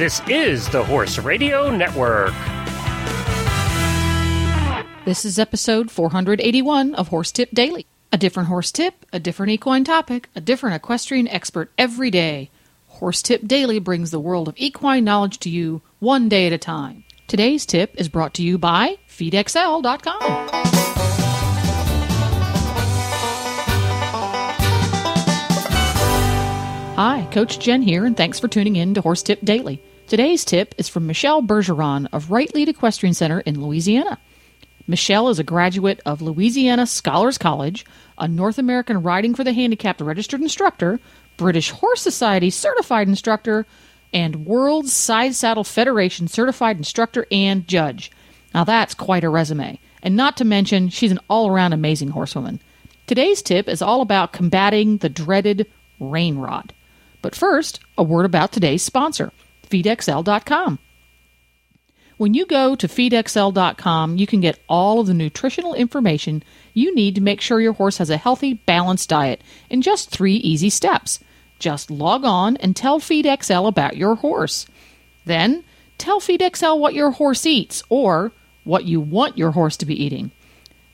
This is the Horse Radio Network. This is episode 481 of Horse Tip Daily. A different horse tip, a different equine topic, a different equestrian expert every day. Horse Tip Daily brings the world of equine knowledge to you one day at a time. Today's tip is brought to you by FeedXL.com. Hi, Coach Jen here, and thanks for tuning in to Horse Tip Daily. Today's tip is from Michelle Bergeron of Right Lead Equestrian Center in Louisiana. Michelle is a graduate of Louisiana Scholars College, a North American Riding for the Handicapped registered instructor, British Horse Society certified instructor, and World Side Saddle Federation certified instructor and judge. Now that's quite a resume. And not to mention, she's an all-around amazing horsewoman. Today's tip is all about combating the dreaded rain rot. But first, a word about today's sponsor, FeedXL.com. When you go to FeedXL.com, you can get all of the nutritional information you need to make sure your horse has a healthy, balanced diet in just 3 easy steps. Just log on and tell FeedXL about your horse. Then, tell FeedXL what your horse eats or what you want your horse to be eating.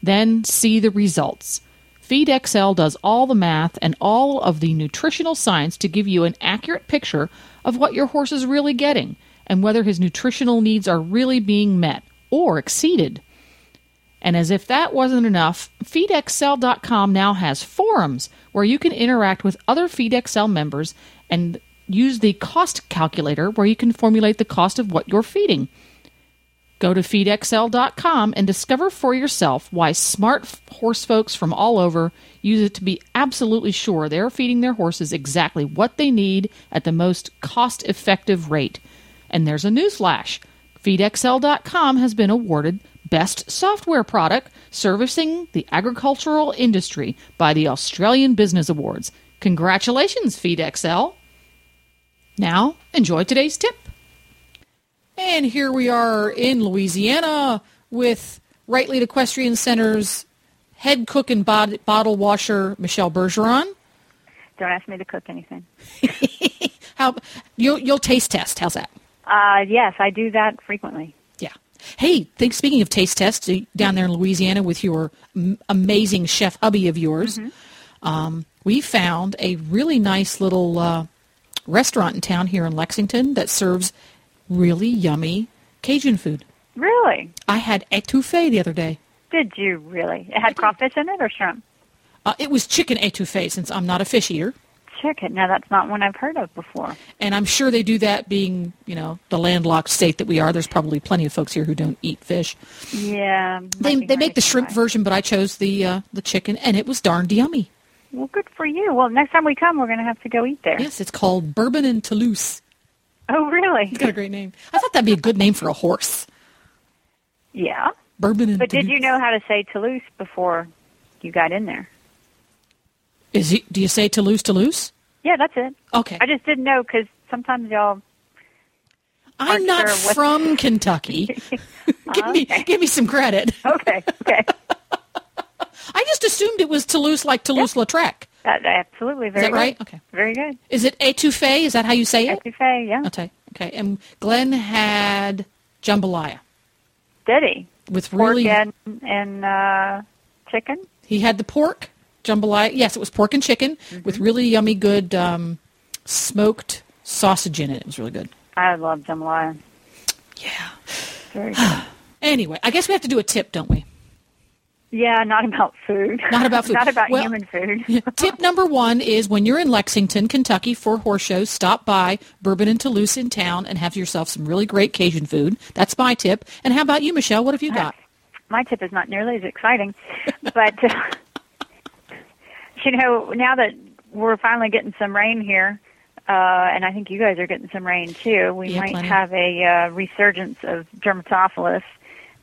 Then, see the results. FeedXL does all the math and all of the nutritional science to give you an accurate picture of what your horse is really getting and whether his nutritional needs are really being met or exceeded. And as if that wasn't enough, FeedXL.com now has forums where you can interact with other FeedXL members and use the cost calculator where you can formulate the cost of what you're feeding. Go to FeedXL.com and discover for yourself why smart horse folks from all over use it to be absolutely sure they're feeding their horses exactly what they need at the most cost-effective rate. And there's a newsflash. FeedXL.com has been awarded Best Software Product Servicing the Agricultural Industry by the Australian Business Awards. Congratulations, FeedXL! Now, enjoy today's tip. And here we are in Louisiana with Right Lead Equestrian Center's head cook and bottle washer, Michelle Bergeron. Don't ask me to cook anything. You'll taste test. How's that? Yes, I do that frequently. Yeah. Hey, speaking of taste tests, down there in Louisiana with your amazing chef hubby of yours, we found a really nice little restaurant in town here in Lexington that serves really yummy Cajun food. Really? I had étouffée the other day. Did you really? It had crawfish in it or shrimp? It was chicken étouffée, since I'm not a fish eater. Chicken. Now, that's not one I've heard of before. And I'm sure they do that being, the landlocked state that we are. There's probably plenty of folks here who don't eat fish. Yeah. They make the shrimp version, but I chose the chicken, and it was darned yummy. Well, good for you. Well, next time we come, we're going to have to go eat there. Yes, it's called Bourbon and Toulouse. Oh, really? It's got a great name. I thought that'd be a good name for a horse. Yeah. Bourbon and Toulouse. But did you know how to say Toulouse before you got in there? Do you say Toulouse? Yeah, that's it. Okay. I just didn't know because sometimes y'all... I'm not sure from Kentucky. Give me some credit. Okay. I just assumed it was Toulouse, like Toulouse-Lautrec. Absolutely. Very. Is that right? Okay. Very good. Is it étouffée? Is that how you say it? Étouffée, yeah. Okay. And Glenn had jambalaya. Did he? With really... Pork and chicken? He had the pork jambalaya. Yes, it was pork and chicken with really yummy good smoked sausage in it. It was really good. I love jambalaya. Yeah. Very good. Anyway, I guess we have to do a tip, don't we? Yeah, not about food. Not about human food. Tip number 1 is when you're in Lexington, Kentucky for horse shows, stop by Bourbon and Toulouse in town and have yourself some really great Cajun food. That's my tip. And how about you, Michelle? What have you got? My tip is not nearly as exciting. But, now that we're finally getting some rain here, and I think you guys are getting some rain too, we might have a resurgence of dermatophilus,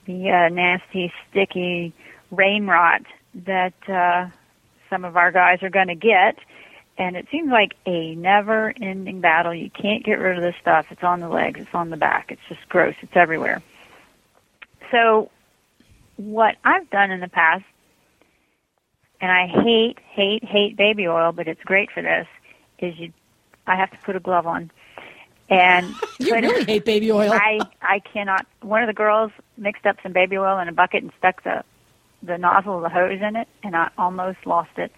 the nasty, sticky rain rot that some of our guys are going to get, and it seems like a never-ending battle. You can't get rid of this stuff. It's on the legs. It's on the back. It's just gross. It's everywhere. So what I've done in the past, and I hate baby oil, but it's great for this, is I have to put a glove on, And you really hate baby oil. I cannot. One of the girls mixed up some baby oil in a bucket and stuck the nozzle of the hose in it, and I almost lost it.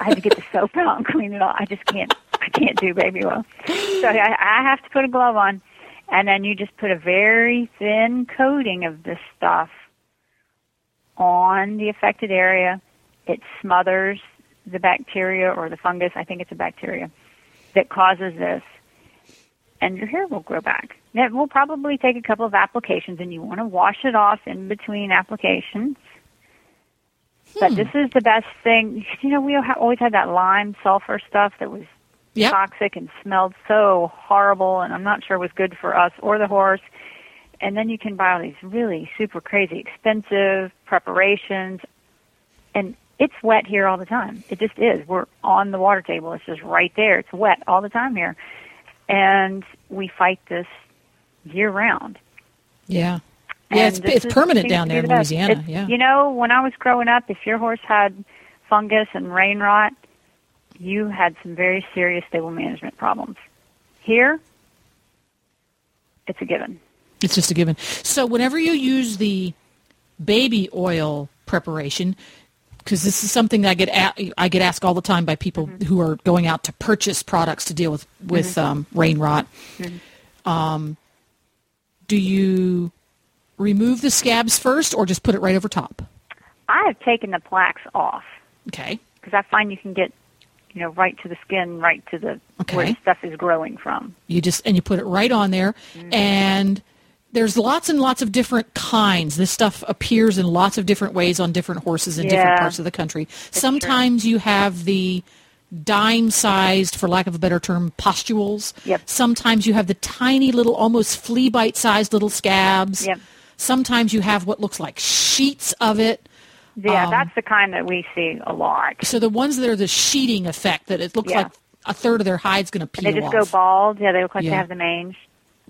I had to get the soap out and clean it all. I just can't. I can't do baby oil. So I have to put a glove on, and then you just put a very thin coating of this stuff on the affected area. It smothers the bacteria or the fungus. I think it's a bacteria that causes this. And your hair will grow back. It will probably take a couple of applications, and you want to wash it off in between applications. But this is the best thing. You know, we always had that lime sulfur stuff that was toxic and smelled so horrible, and I'm not sure it was good for us or the horse. And then you can buy all these really super crazy expensive preparations. And it's wet here all the time. It just is. We're on the water table. It's just right there. It's wet all the time here. And we fight this year-round. Yeah. Yeah, it's permanent down there in Louisiana. Yeah. You know, when I was growing up, if your horse had fungus and rain rot, you had some very serious stable management problems. Here, it's a given. It's just a given. So whenever you use the baby oil preparation, because this is something that I get asked all the time by people who are going out to purchase products to deal with rain rot. Do you remove the scabs first or just put it right over top? I have taken the plaques off. Okay. Because I find you can get, you know, right to the skin, right to the where the stuff is growing from. You put it right on there, and there's lots and lots of different kinds. This stuff appears in lots of different ways on different horses in different parts of the country. Sometimes you have the dime-sized, for lack of a better term, pustules. Yep. Sometimes you have the tiny little, almost flea bite-sized little scabs. Yep. Sometimes you have what looks like sheets of it. Yeah, that's the kind that we see a lot. So the ones that are the sheeting effect, that it looks like a third of their hide's going to peel off. They just go bald. Yeah, they look like they have the mange.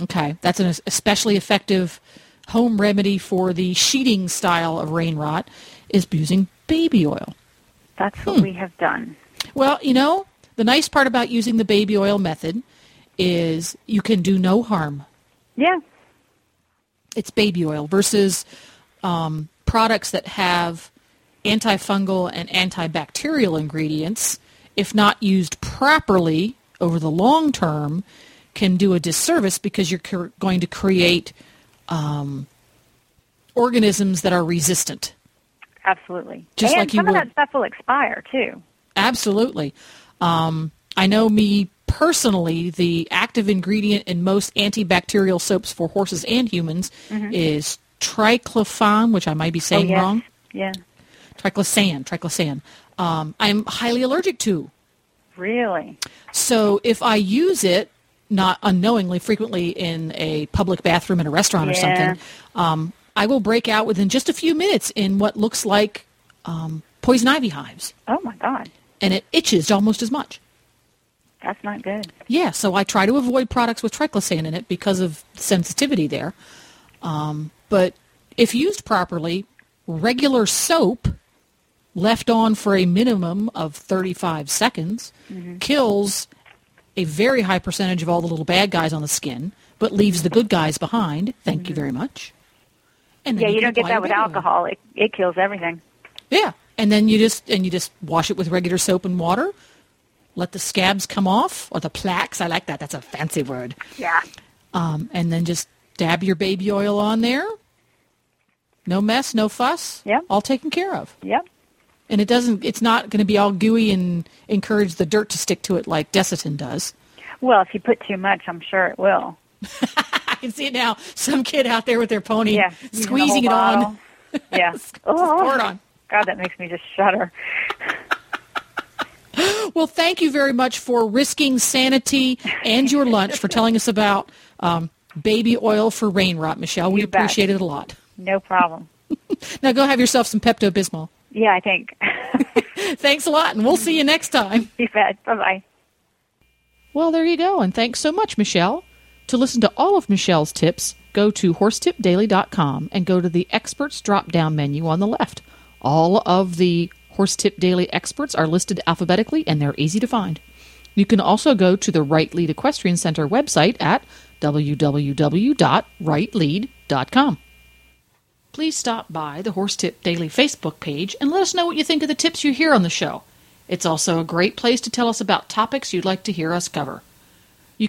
Okay, that's an especially effective home remedy for the sheeting style of rain rot, is using baby oil. That's what we have done. Well, you know, the nice part about using the baby oil method is you can do no harm. Yeah. It's baby oil versus products that have antifungal and antibacterial ingredients, if not used properly over the long term, can do a disservice because you're going to create organisms that are resistant. Absolutely. Just and like some of that stuff will expire, too. Absolutely. I know me personally, the active ingredient in most antibacterial soaps for horses and humans is triclosan, which I might be saying wrong. Yeah. Triclosan. I'm highly allergic to. Really? So if I use it, not unknowingly, frequently in a public bathroom in a restaurant or something, I will break out within just a few minutes in what looks like poison ivy hives. Oh, my God. And it itches almost as much. That's not good. Yeah, so I try to avoid products with triclosan in it because of sensitivity there. But if used properly, regular soap left on for a minimum of 35 seconds kills a very high percentage of all the little bad guys on the skin, but leaves the good guys behind. Thank you very much. And then you don't get that with alcohol. It kills everything. Yeah, and then you just wash it with regular soap and water, let the scabs come off, or the plaques. I like that. That's a fancy word. Yeah. And then just dab your baby oil on there. No mess, no fuss. Yeah. All taken care of. Yep. And it's not going to be all gooey and encourage the dirt to stick to it like Desitin does. Well, if you put too much, I'm sure it will. I can see it now. Some kid out there with their pony squeezing it on. Yeah. Pour it on. God, that makes me just shudder. Well, thank you very much for risking sanity and your lunch for telling us about baby oil for rain rot, Michelle. We appreciate it a lot. No problem. Now go have yourself some Pepto-Bismol. Yeah, I think. Thanks a lot, and we'll see you next time. You bet. Bye-bye. Well, there you go, and thanks so much, Michelle. To listen to all of Michelle's tips, go to horsetipdaily.com and go to the Experts drop-down menu on the left. All of the Horse Tip Daily experts are listed alphabetically, and they're easy to find. You can also go to the Right Lead Equestrian Center website at www.rightlead.com. Please stop by the Horse Tip Daily Facebook page and let us know what you think of the tips you hear on the show. It's also a great place to tell us about topics you'd like to hear us cover. You